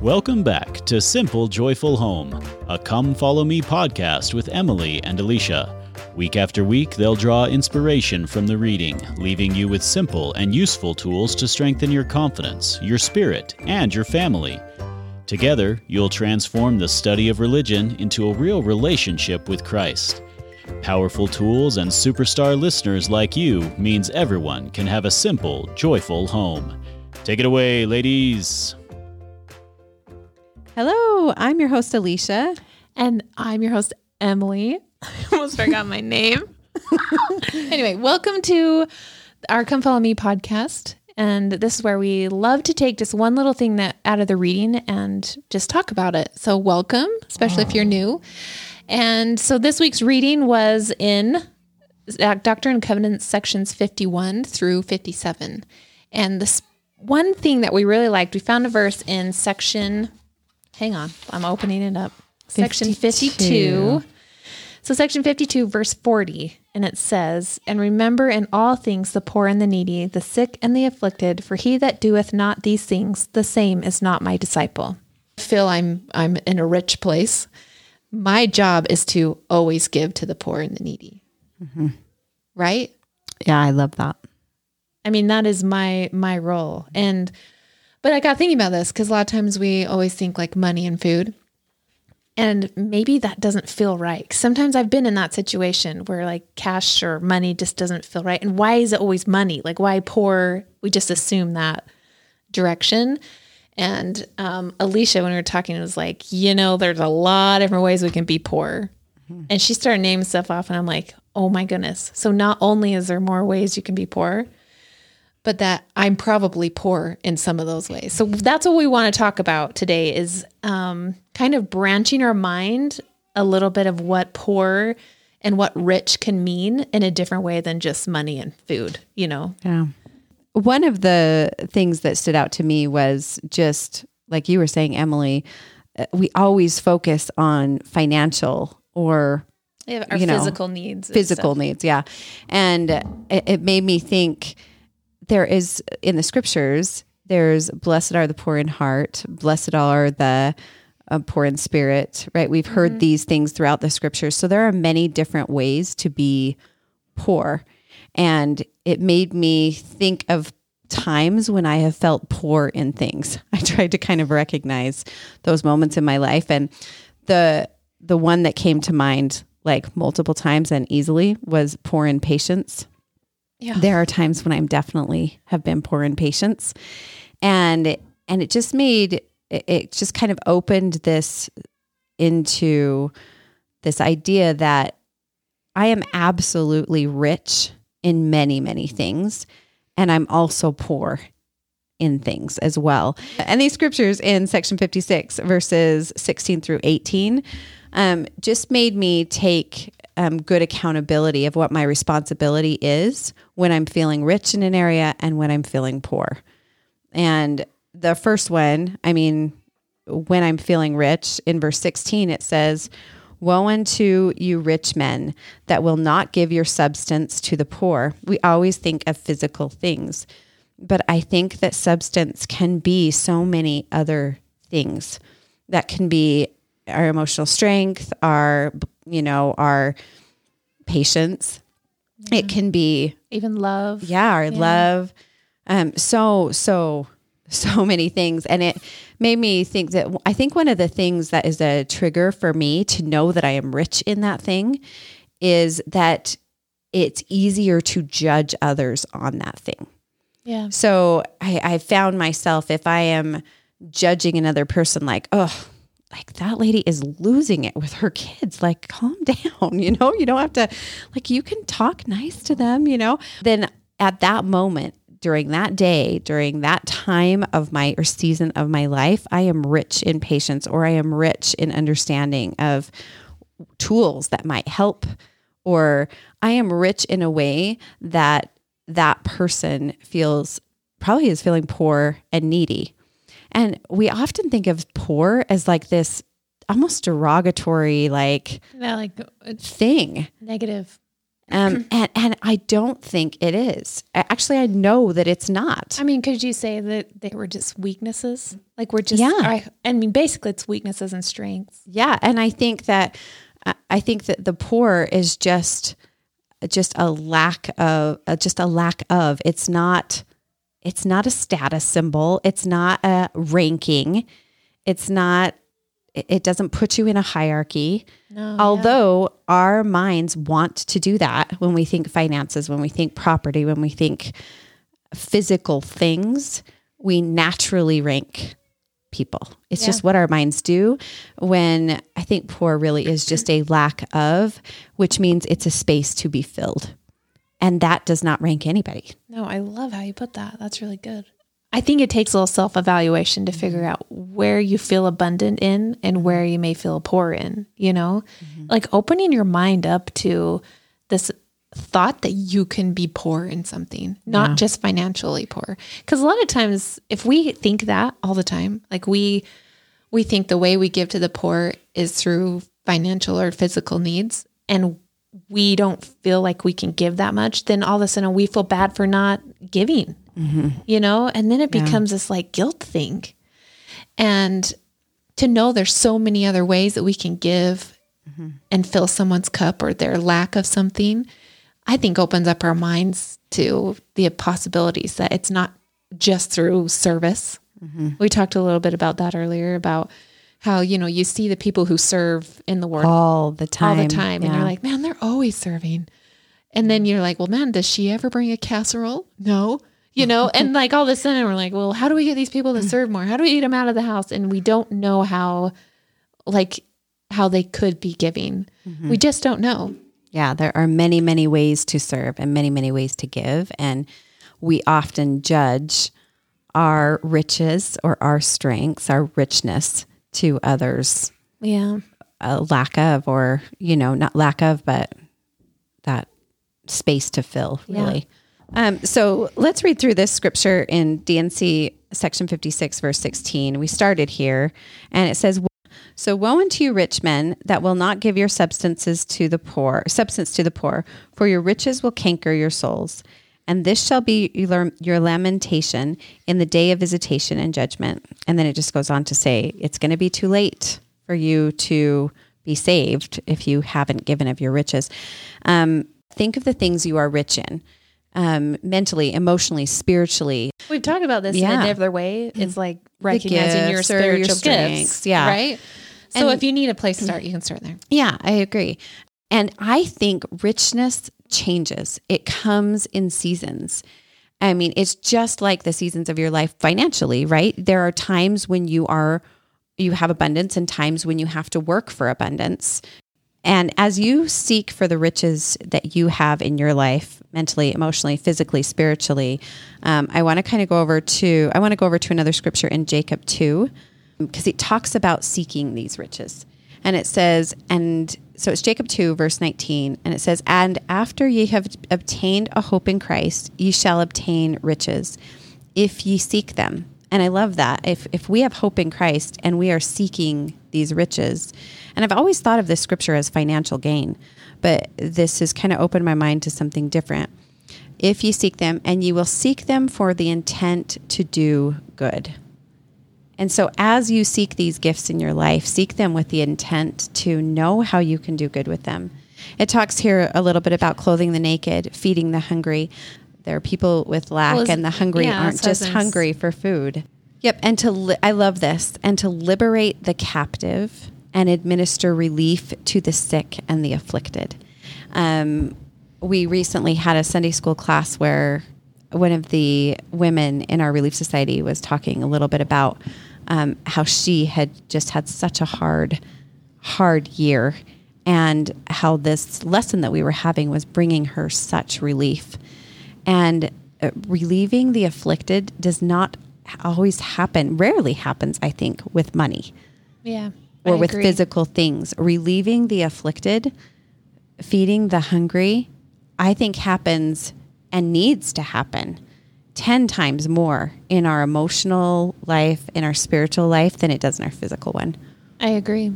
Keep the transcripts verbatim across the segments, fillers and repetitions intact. Welcome back to Simple Joyful Home, a Come Follow Me podcast with Emily and Alicia. Week after week, they'll draw inspiration from the reading, leaving you with simple and useful tools to strengthen your confidence, your spirit, and your family. Together, you'll transform the study of religion into a real relationship with Christ. Powerful tools and superstar listeners like you means everyone can have a simple, joyful home. Take it away, ladies. Hello, I'm your host, Alicia. And I'm your host, Emily. I almost forgot my name. Anyway, welcome to our Come Follow Me podcast. And this is where we love to take just one little thing that out of the reading and just talk about it. So welcome, especially oh. if you're new. And so this week's reading was in Doctrine and Covenants sections fifty-one through fifty-seven. And this one thing that we really liked, we found a verse in section... Hang on, I'm opening it up. fifty-two. Section fifty-two. So section fifty-two, verse forty, and it says, "And remember in all things the poor and the needy, the sick and the afflicted, for he that doeth not these things, the same is not my disciple." I feel I'm I'm in a rich place. My job is to always give to the poor and the needy. Mm-hmm. Right? Yeah, I love that. I mean, that is my my role. And But I got thinking about this because a lot of times we always think like money and food, and maybe that doesn't feel right. Sometimes I've been in that situation where like cash or money just doesn't feel right. And why is it always money? Like why poor? We just assume that direction. And um, Alicia, when we were talking, it was like, you know, there's a lot of different ways we can be poor. Mm-hmm. And she started naming stuff off and I'm like, oh my goodness. So not only is there more ways you can be poor, but that I'm probably poor in some of those ways. So that's what we want to talk about today is um, kind of branching our mind a little bit of what poor and what rich can mean in a different way than just money and food, you know? Yeah. One of the things that stood out to me was just like you were saying, Emily, we always focus on financial or yeah, our you know, physical needs. Physical needs. Yeah. And it, it made me think, there is in the scriptures, there's blessed are the poor in heart, blessed are the uh, poor in spirit, right? We've heard mm-hmm. these things throughout the scriptures. So there are many different ways to be poor. And it made me think of times when I have felt poor in things. I tried to kind of recognize those moments in my life. And the, the one that came to mind like multiple times and easily was poor in patience. Yeah. There are times when I'm definitely have been poor in patience, and, and it just made, it just kind of opened this into this idea that I am absolutely rich in many, many things. And I'm also poor in things as well. And these scriptures in section fifty-six verses sixteen through eighteen, um, just made me take Um, good accountability of what my responsibility is when I'm feeling rich in an area and when I'm feeling poor. And the first one, I mean, when I'm feeling rich, in verse sixteen, it says, "Woe unto you rich men that will not give your substance to the poor." We always think of physical things, but I think that substance can be so many other things. That can be our emotional strength, our, you know, our patience. Yeah. It can be even love. Yeah. Our yeah. love. Um, so, so, so many things. And it made me think that I think one of the things that is a trigger for me to know that I am rich in that thing is that it's easier to judge others on that thing. Yeah. So I, I found myself, if I am judging another person, like, oh, like that lady is losing it with her kids, like calm down, you know, you don't have to, like you can talk nice to them, you know, then at that moment, during that day, during that time of my or season of my life, I am rich in patience, or I am rich in understanding of tools that might help, or I am rich in a way that that person feels probably is feeling poor and needy. And we often think of poor as like this almost derogatory, like, yeah, like thing. Negative. Um, and, and I don't think it is. Actually, I know that it's not. I mean, could you say that they were just weaknesses? Like we're just, yeah. I, I mean, basically it's weaknesses and strengths. Yeah. And I think that, I think that the poor is just, just a lack of, just a lack of, it's not, it's not a status symbol. It's not a ranking. It's not, it doesn't put you in a hierarchy. No, although yeah. our minds want to do that when we think finances, when we think property, when we think physical things, we naturally rank people. It's yeah. just what our minds do, when I think poor really is just a lack of, which means it's a space to be filled. And that does not rank anybody. No, I love how you put that. That's really good. I think it takes a little self-evaluation to figure out where you feel abundant in and where you may feel poor in, you know, mm-hmm. like opening your mind up to this thought that you can be poor in something, not yeah. just financially poor. Because a lot of times if we think that all the time, like we, we think the way we give to the poor is through financial or physical needs, and we don't feel like we can give that much, then all of a sudden we feel bad for not giving. Mm-hmm. You know, and then it becomes yeah. this like guilt thing. And to know there's so many other ways that we can give mm-hmm. and fill someone's cup or their lack of something, I think opens up our minds to the possibilities that it's not just through service. Mm-hmm. We talked a little bit about that earlier, about how, you know, you see the people who serve in the world all the time, all the time. Yeah. And you're like, man, they're always serving. And then you're like, well, man, does she ever bring a casserole? No. You know, and like all of a sudden we're like, well, how do we get these people to serve more? How do we get them out of the house? And we don't know how, like how they could be giving. Mm-hmm. We just don't know. Yeah. There are many, many ways to serve and many, many ways to give. And we often judge our riches or our strengths, our richness to others. Yeah. A lack of, or, you know, not lack of, but that space to fill really. Yeah. Um, so let's read through this scripture in D and C section fifty-six, verse sixteen. We started here, and it says, "So woe unto you, rich men, that will not give your substances to the poor, substance to the poor, for your riches will canker your souls. And this shall be your lamentation in the day of visitation and judgment." And then it just goes on to say, it's going to be too late for you to be saved if you haven't given of your riches. Um, think of the things you are rich in. Um, mentally, emotionally, spiritually. We've talked about this yeah. in another way. It's like recognizing gifts, your spiritual your strengths, gifts. Yeah. Right? So and if you need a place to start, you can start there. Yeah, I agree. And I think richness changes. It comes in seasons. I mean, it's just like the seasons of your life financially, right? There are times when you are, you have abundance, and times when you have to work for abundance. And as you seek for the riches that you have in your life, mentally, emotionally, physically, spiritually, um, I want to kind of go over to, I want to go over to another scripture in Jacob two, because it talks about seeking these riches. And it says, and so it's Jacob two, verse nineteen, and it says, "And after ye have obtained a hope in Christ, ye shall obtain riches, if ye seek them." And I love that. If if we have hope in Christ and we are seeking these riches, and I've always thought of this scripture as financial gain, but this has kind of opened my mind to something different. "If ye seek them, and ye will seek them for the intent to do good." And so as you seek these gifts in your life, seek them with the intent to know how you can do good with them. It talks here a little bit about clothing the naked, feeding the hungry. There are people with lack, well, and the hungry yeah, aren't just hungry for food. Yep. And to, li- I love this, and to liberate the captive and administer relief to the sick and the afflicted. Um, we recently had a Sunday school class where one of the women in our Relief Society was talking a little bit about um, how she had just had such a hard, hard year, and how this lesson that we were having was bringing her such relief. And relieving the afflicted does not always happen, rarely happens, I think, with money. Yeah. Or I with agree. Physical things. Relieving the afflicted, feeding the hungry, I think happens and needs to happen ten times more in our emotional life, in our spiritual life, than it does in our physical one. I agree.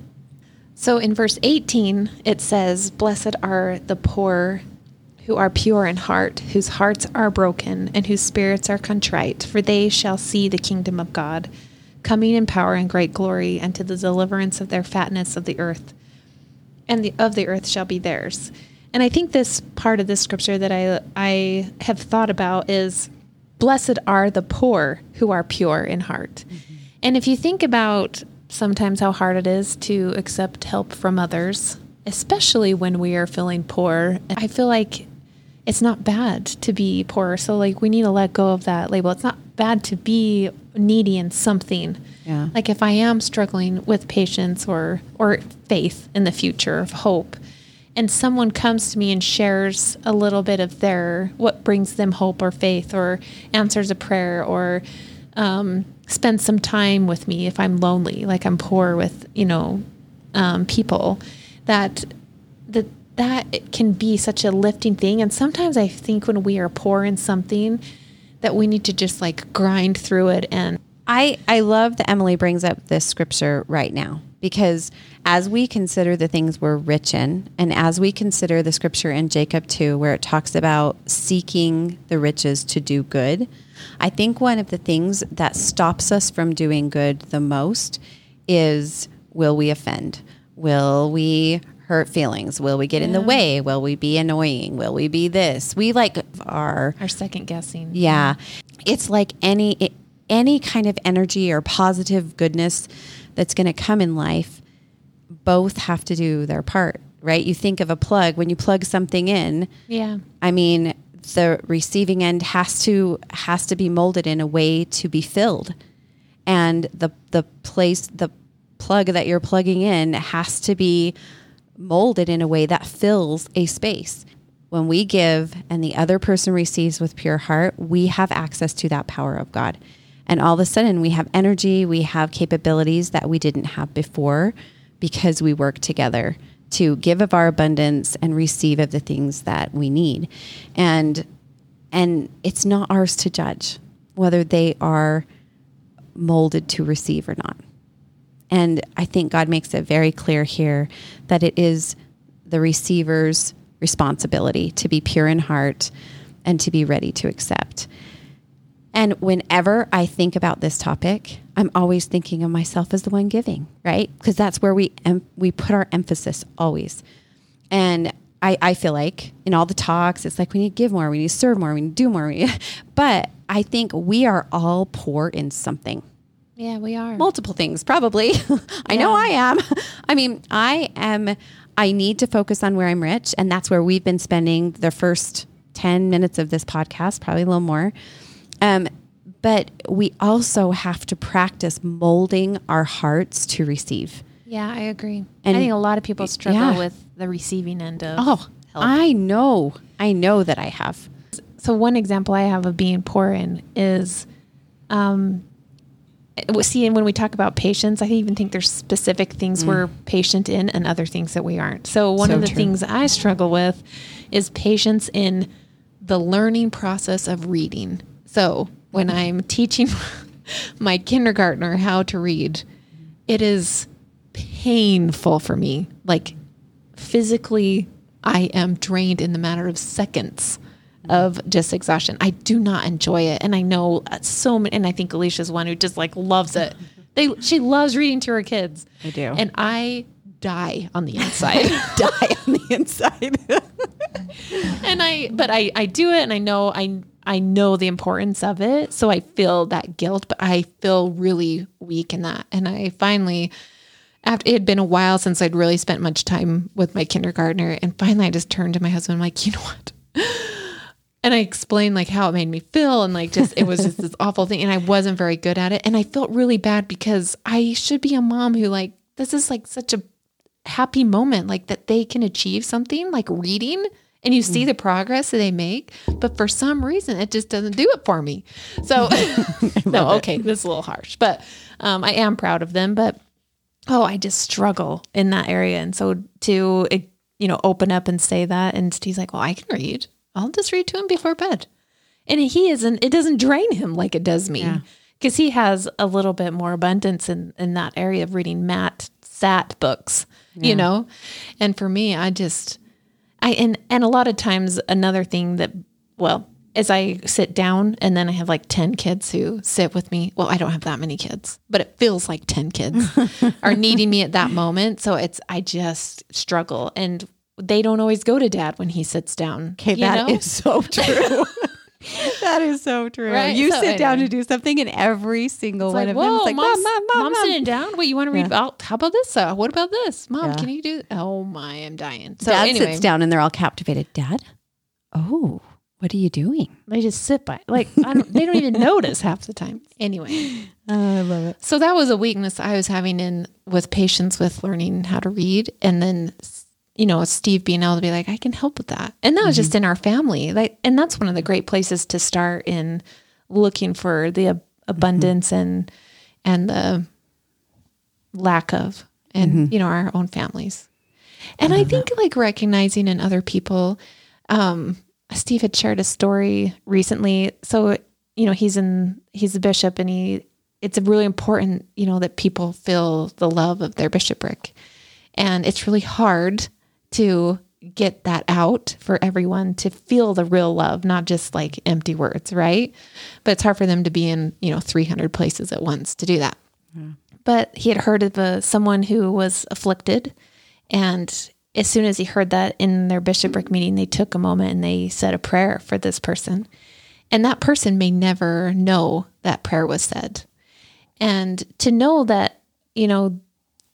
So in verse eighteen, it says, "Blessed are the poor who are pure in heart, whose hearts are broken, and whose spirits are contrite, for they shall see the kingdom of God, coming in power and great glory, and to the deliverance of their fatness of the earth, and the of the earth shall be theirs. And I think this part of this scripture that I I have thought about is, blessed are the poor who are pure in heart. Mm-hmm. And if you think about sometimes how hard it is to accept help from others, especially when we are feeling poor, I feel like it's not bad to be poor. So like we need to let go of that label. It's not bad to be needy in something. Yeah. Like if I am struggling with patience or, or faith in the future of hope, and someone comes to me and shares a little bit of their, what brings them hope or faith or answers a prayer or um, spends some time with me if I'm lonely, like I'm poor with, you know, um, people, that that that it can be such a lifting thing. And sometimes I think when we are poor in something that we need to just like grind through it. And I, I love that Emily brings up this scripture right now, because as we consider the things we're rich in, and as we consider the scripture in Jacob two, where it talks about seeking the riches to do good, I think one of the things that stops us from doing good the most is, will we offend? Will we hurt feelings? Will we get yeah. in the way? Will we be annoying? Will we be this? We like are... Our second guessing. Yeah. It's like any any kind of energy or positive goodness that's going to come in life, both have to do their part, right? You think of a plug. When you plug something in, yeah. I mean, the receiving end has to has to be molded in a way to be filled. And the the place... the plug that you're plugging in has to be molded in a way that fills a space. When we give and the other person receives with pure heart, we have access to that power of God. And all of a sudden we have energy, we have capabilities that we didn't have before, because we work together to give of our abundance and receive of the things that we need. And and it's not ours to judge whether they are molded to receive or not. And I think God makes it very clear here that it is the receiver's responsibility to be pure in heart and to be ready to accept. And whenever I think about this topic, I'm always thinking of myself as the one giving, right? Because that's where we em- we put our emphasis always. And I, I feel like in all the talks, it's like we need to give more, we need to serve more, we need to do more. But I think we are all poor in something. Yeah, we are. Multiple things, probably. I yeah. know I am. I mean, I am, I need to focus on where I'm rich. And that's where we've been spending the first ten minutes of this podcast, probably a little more. Um, but we also have to practice molding our hearts to receive. Yeah, I agree. And I think a lot of people struggle yeah. with the receiving end of Oh, help. I know. I know that I have. So one example I have of being poor in is... Um, See, and when we talk about patience, I even think there's specific things mm. we're patient in and other things that we aren't. So one so of the true. things I struggle with is patience in the learning process of reading. So when I'm teaching my kindergartner how to read, it is painful for me. Like physically, I am drained in the matter of seconds of just exhaustion. I do not enjoy it. And I know so many, and I think Alicia's one who just like loves it. They, she loves reading to her kids. I do. And I die on the inside. I die on the inside. and I, but I, I do it, and I know, I, I know the importance of it. So I feel that guilt, but I feel really weak in that. And I finally, after it had been a while since I'd really spent much time with my kindergartner. And finally I just turned to my husband, I'm like, you know what? And I explained like how it made me feel, and like just, it was just this awful thing, and I wasn't very good at it. And I felt really bad because I should be a mom who like, this is like such a happy moment, like that they can achieve something like reading, and you mm. see the progress that they make. But for some reason, it just doesn't do it for me. So no, okay, this is a little harsh, but um, I am proud of them, but oh, I just struggle in that area. And so to, you know, open up and say that, and he's like, well, I can read. I'll just read to him before bed. And he isn't, it doesn't drain him like it does me, because yeah. he has a little bit more abundance in, in that area of reading mat, sat books, yeah. you know? And for me, I just, I and, and a lot of times another thing that, well, as I sit down and then I have like ten kids who sit with me. Well, I don't have that many kids, but it feels like ten kids are needing me at that moment. So it's, I just struggle, and they don't always go to Dad when he sits down. Okay. That know? is so true. That is so true. Right? You so, sit down to do something, and every single it's one like, of them is like, Mom, Mom, Mom, Mom. sitting down. Wait, you want to read? Yeah. Oh, how about this? Uh, what about this? Mom, yeah. can you do? Oh my, I'm dying. So Dad anyway. sits down and they're all captivated. Dad? Oh, what are you doing? They just sit by. Like, I don't, they don't even notice half the time. Anyway. Oh, I love it. So that was a weakness I was having in with patients with learning how to read. And then you know, Steve being able to be like, I can help with that. And that mm-hmm. was just in our family. Like, and that's one of the great places to start in looking for the ab- abundance mm-hmm. and, and the lack of, and, mm-hmm. you know, our own families. And I, I think that. like recognizing in other people, um, Steve had shared a story recently. So, you know, he's in, he's a bishop, and he, it's really important, you know, that people feel the love of their bishopric. And it's really hard to get that out for everyone to feel the real love, not just like empty words, right? But it's hard for them to be in, you know, three hundred places at once to do that. Yeah. But he had heard of a, someone who was afflicted, and as soon as he heard that in their bishopric meeting, they took a moment and they said a prayer for this person. And that person may never know that prayer was said. And to know that, you know,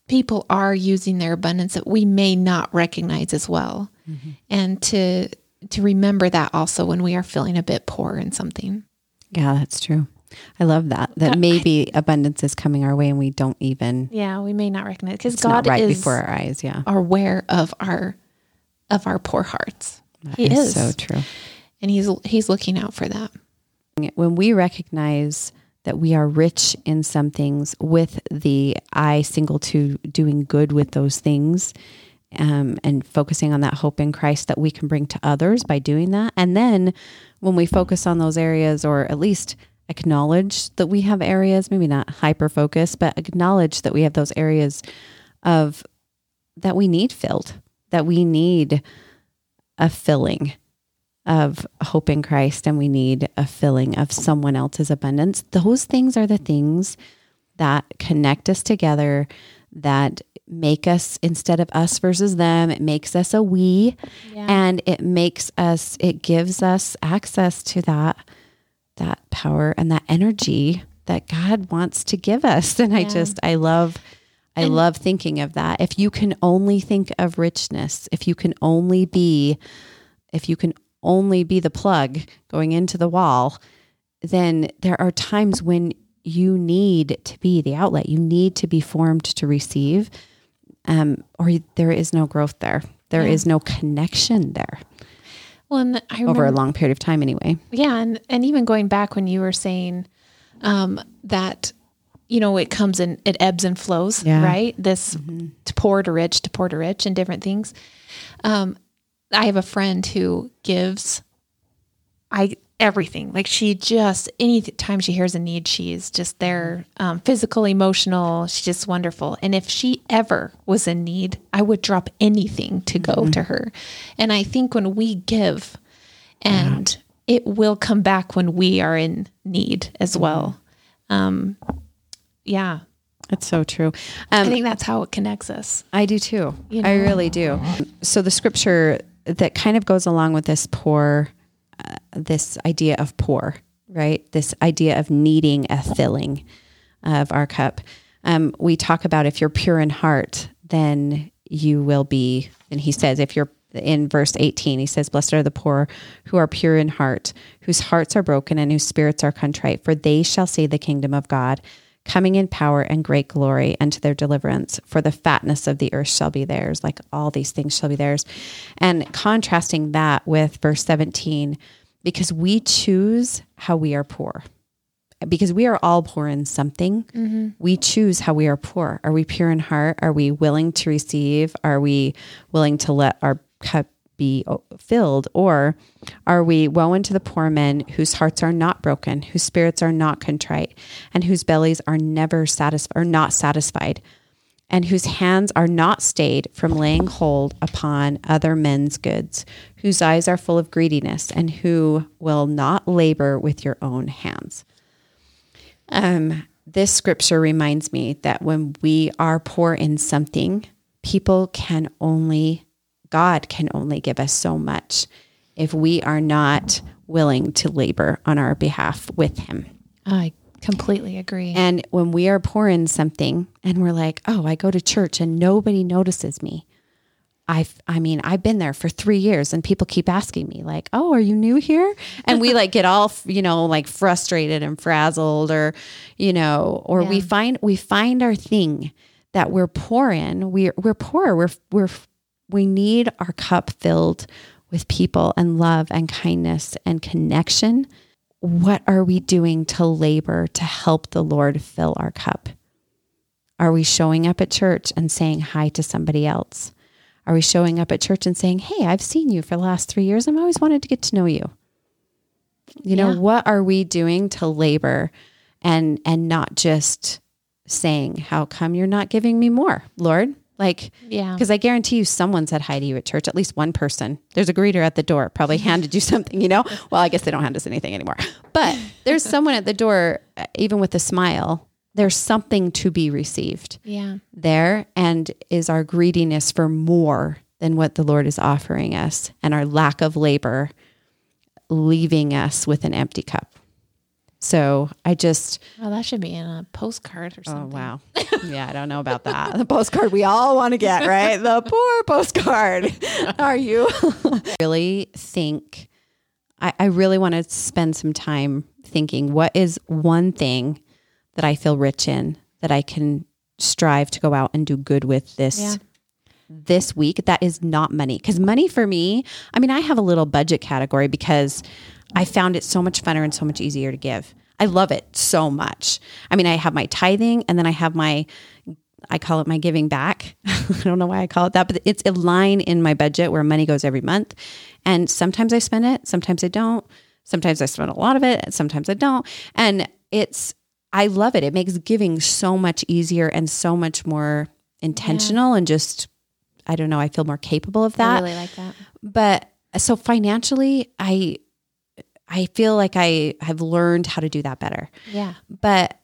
people are using their abundance that we may not recognize as well. Mm-hmm. And to, to remember that also when we are feeling a bit poor in something. Yeah, that's true. I love that, that God, maybe I, abundance is coming our way and we don't even, yeah, we may not recognize, because God right is before our eyes. Yeah. Aware of our, of our poor hearts. That he is, is so true. And he's, he's looking out for that. When we recognize that we are rich in some things with the eye single to doing good with those things, um, and focusing on that hope in Christ that we can bring to others by doing that. And then when we focus on those areas, or at least acknowledge that we have areas, maybe not hyper-focus, but acknowledge that we have those areas of that we need filled, that we need a filling of hope in Christ, and we need a filling of someone else's abundance. Those things are the things that connect us together, that make us, instead of us versus them, it makes us a we, yeah. and it makes us, it gives us access to that, that power and that energy that God wants to give us. And yeah. I just, I love, I and love thinking of that. If you can only think of richness, if you can only be, if you can only be the plug going into the wall, then there are times when you need to be the outlet. You need to be formed to receive, um, or there is no growth there. There yeah. is no connection there. Well, and I remember, over a long period of time anyway. Yeah. And, and even going back when you were saying um, that, you know, it comes and it ebbs and flows, yeah. right? This mm-hmm. to poor to rich, to poor to rich and different things. Um, I have a friend who gives I everything. Like, she just, any time she hears a need, she's just there, um, physical, emotional. She's just wonderful. And if she ever was in need, I would drop anything to go mm-hmm. to her. And I think when we give, and yeah. it will come back when we are in need as well. Um, yeah. That's so true. Um, I think that's how it connects us. I do too. You know? I really do. So the scripture that kind of goes along with this poor, uh, this idea of poor, right? This idea of needing a filling of our cup. Um, we talk about, if you're pure in heart, then you will be, and he says, if you're in verse eighteen, he says, blessed are the poor who are pure in heart, whose hearts are broken and whose spirits are contrite, for they shall see the kingdom of God, coming in power and great glory unto their deliverance, for the fatness of the earth shall be theirs. Like, all these things shall be theirs. And contrasting that with verse seventeen, because we choose how we are poor, because we are all poor in something. Mm-hmm. We choose how we are poor. Are we pure in heart? Are we willing to receive? Are we willing to let our cup be filled? Or are we, woe unto the poor men whose hearts are not broken, whose spirits are not contrite, and whose bellies are never satisfied, are not satisfied. and whose hands are not stayed from laying hold upon other men's goods, whose eyes are full of greediness, and who will not labor with your own hands. Um, this scripture reminds me that when we are poor in something, people can only, God can only give us so much if we are not willing to labor on our behalf with him. I completely agree. And when we are poor in something and we're like, oh, I go to church and nobody notices me. I've, I mean, I've been there for three years and people keep asking me like, oh, are you new here? And we like get all, you know, like frustrated and frazzled or, you know, or yeah. we find, we find our thing that we're poor in. We're, we're poor. We're, we're, we need our cup filled with people and love and kindness and connection. What are we doing to labor to help the Lord fill our cup? Are we showing up at church and saying hi to somebody else? Are we showing up at church and saying, hey, I've seen you for the last three years. I've always wanted to get to know you. You know, yeah. What are we doing to labor and and not just saying, how come you're not giving me more, Lord? Like, yeah, because I guarantee you someone said hi to you at church, at least one person. There's a greeter at the door, probably handed you something, you know? Well, I guess they don't hand us anything anymore. But there's someone at the door, even with a smile, there's something to be received yeah. there. And is our greediness for more than what the Lord is offering us and our lack of labor leaving us with an empty cup. So I just... Oh, that should be in a postcard or something. Oh, wow. Yeah, I don't know about that. The postcard we all want to get, right? The poor postcard. Are you? I really think... I, I really want to spend some time thinking, what is one thing that I feel rich in that I can strive to go out and do good with this yeah. this week? That is not money. Because money for me... I mean, I have a little budget category because... I found it so much funner and so much easier to give. I love it so much. I mean, I have my tithing and then I have my, I call it my giving back. I don't know why I call it that, but it's a line in my budget where money goes every month. And sometimes I spend it, sometimes I don't. Sometimes I spend a lot of it, sometimes I don't. And it's, I love it. It makes giving so much easier and so much more intentional yeah. and just, I don't know, I feel more capable of that. I really like that. But so financially, I... I feel like I have learned how to do that better. Yeah. But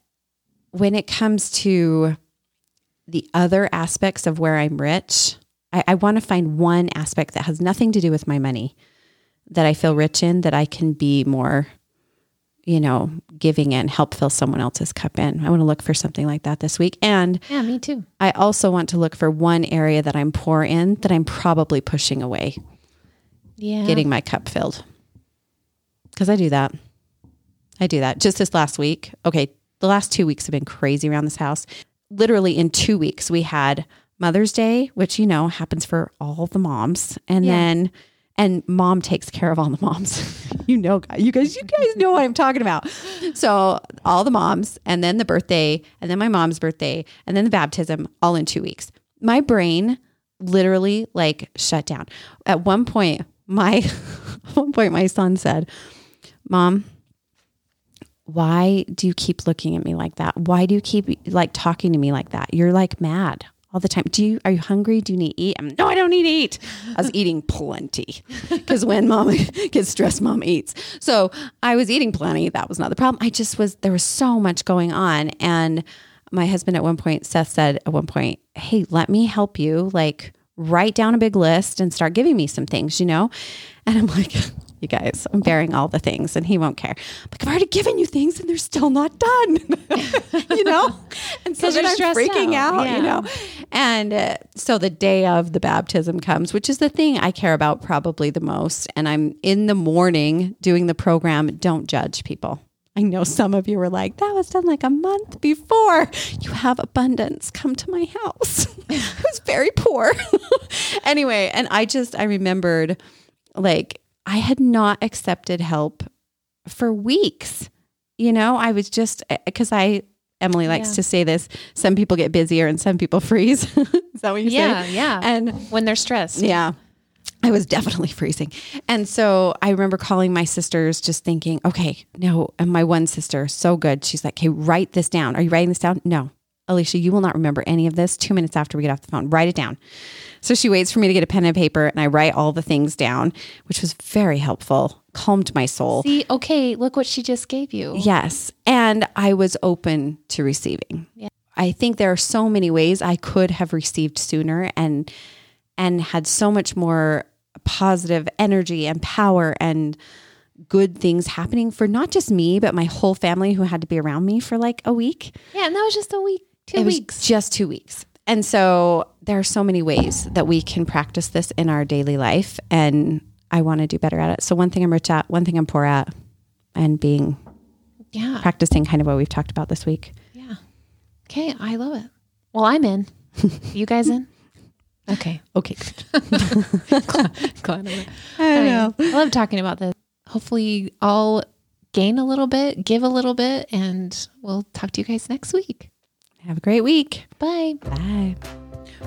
when it comes to the other aspects of where I'm rich, I, I want to find one aspect that has nothing to do with my money that I feel rich in, that I can be more, you know, giving in, help fill someone else's cup in. I want to look for something like that this week. And yeah, me too. I also want to look for one area that I'm poor in that I'm probably pushing away. Yeah. Getting my cup filled. Because I do that. I do that. Just this last week. Okay, the last two weeks have been crazy around this house. Literally in two weeks, we had Mother's Day, which, you know, happens for all the moms. And yeah. then, and mom takes care of all the moms. You know, you guys, you guys know what I'm talking about. So all the moms, and then the birthday, and then my mom's birthday, and then the baptism, all in two weeks. My brain literally like shut down. At one point, my, at one point, my son said, Mom, why do you keep looking at me like that? Why do you keep like talking to me like that? You're like mad all the time. Do you, are you hungry? Do you need to eat? I'm, no, I don't need to eat. I was eating plenty because when mom gets stressed, mom eats. So I was eating plenty. That was not the problem. I just was, there was so much going on. And my husband at one point, Seth said at one point, hey, let me help you. Like write down a big list and start giving me some things, you know? And I'm like, you guys, I'm bearing all the things and he won't care. I'm like, I've already given you things and they're still not done, you know? And so then I'm freaking out, out yeah. you know? And uh, so the day of the baptism comes, which is the thing I care about probably the most. And I'm in the morning doing the program. Don't judge people. I know some of you were like, that was done like a month before. You have abundance. Come to my house. I was very poor. Anyway, and I just, I remembered like I had not accepted help for weeks. You know, I was just, because I, Emily likes yeah. to say this, some people get busier and some people freeze. Is that what you yeah, say? Yeah, yeah. And when they're stressed. Yeah. I was definitely freezing. And so I remember calling my sisters just thinking, okay, no. And my one sister, so good. She's like, okay, write this down. Are you writing this down? No, Alicia, you will not remember any of this two minutes after we get off the phone. Write it down. So she waits for me to get a pen and paper, and I write all the things down, which was very helpful. Calmed my soul. See, okay, look what she just gave you. Yes. And I was open to receiving. Yeah. I think there are so many ways I could have received sooner and and had so much more positive energy and power and good things happening for not just me, but my whole family who had to be around me for like a week. Yeah. And that was just a week, two it weeks. Was just two weeks. And so there are so many ways that we can practice this in our daily life. And I want to do better at it. So one thing I'm rich at, one thing I'm poor at, and being, yeah, practicing kind of what we've talked about this week. Yeah. Okay. I love it. Well, I'm in. You guys in? Okay. Okay. Glad, glad I, I know. I love talking about this. Hopefully I'll gain a little bit, give a little bit, and we'll talk to you guys next week. Have a great week. Bye. Bye.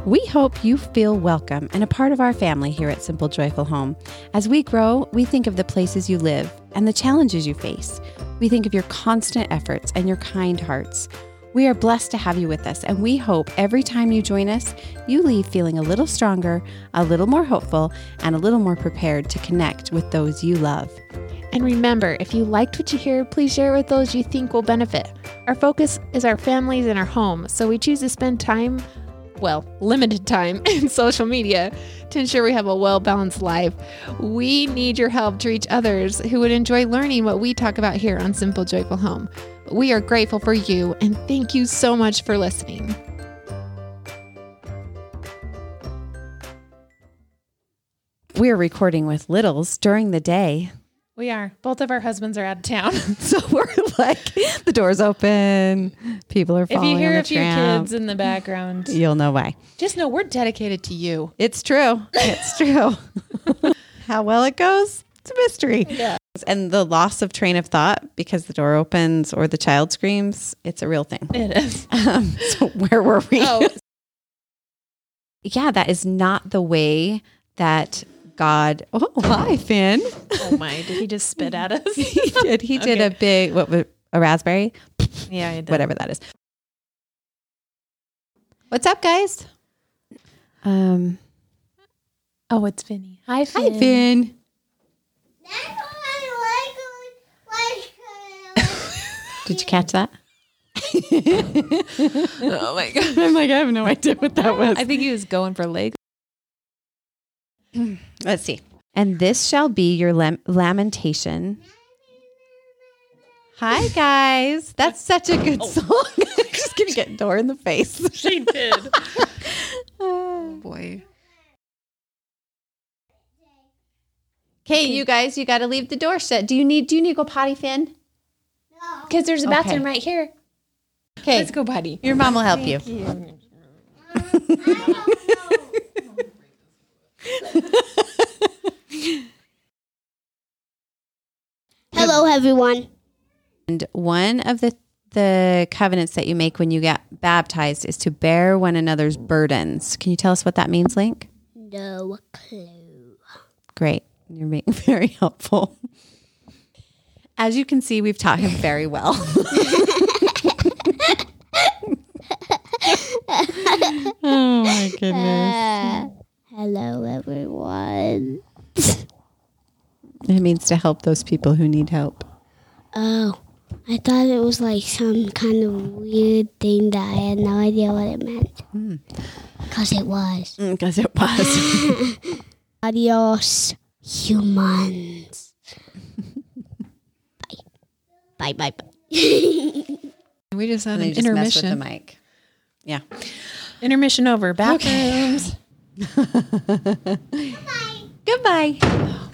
We hope you feel welcome and a part of our family here at Simple Joyful Home. As we grow, we think of the places you live and the challenges you face. We think of your constant efforts and your kind hearts. We are blessed to have you with us, and we hope every time you join us, you leave feeling a little stronger, a little more hopeful, and a little more prepared to connect with those you love. And remember, if you liked what you hear, please share it with those you think will benefit. Our focus is our families and our home, so we choose to spend time, well, limited time, in social media to ensure we have a well-balanced life. We need your help to reach others who would enjoy learning what we talk about here on Simple Joyful Home. We are grateful for you, and thank you so much for listening. We are recording with littles during the day. We are. Both of our husbands are out of town. So we're like, the door's open. People are falling on the tramp. If you hear a few kids in the background, you'll know why. Just know we're dedicated to you. It's true. It's true. How well it goes, it's a mystery. Yeah. And the loss of train of thought because the door opens or the child screams, it's a real thing. It is. Um, so where were we? Oh. Yeah, that is not the way that God... Oh, hi, Finn. Oh, my. Did he just spit at us? He did. He did okay. a big... What was a raspberry? Yeah, he did. Whatever that is. What's up, guys? Um. Oh, it's Finny. Hi, Finn. Hi, Finn. Did you catch that? Oh my God. I'm like, I have no idea what that was. I think he was going for legs. Let's see. And this shall be your lam- lamentation. Hi, guys. That's such a good oh. song. I'm just going to get Dora in the face. She did. Oh, boy. Okay, you guys, you got to leave the door shut. Do you need, do you need to go potty, Finn? Because there's a bathroom okay. right here. Okay. Let's go, buddy. Your mom will help you. you. Hello, everyone. And one of the, the covenants that you make when you get baptized is to bear one another's burdens. Can you tell us what that means, Link? No clue. Great. You're being very helpful. As you can see, we've taught him very well. Oh, my goodness. Uh, hello, everyone. It means to help those people who need help. Oh, I thought it was like some kind of weird thing that I had no idea what it meant. Because mm. it was. Because mm, it was. Adios, humans. Bye, bye, bye. We just had an just intermission. With the mic. Yeah. Intermission over. Bathrooms. Okay. Goodbye. Goodbye.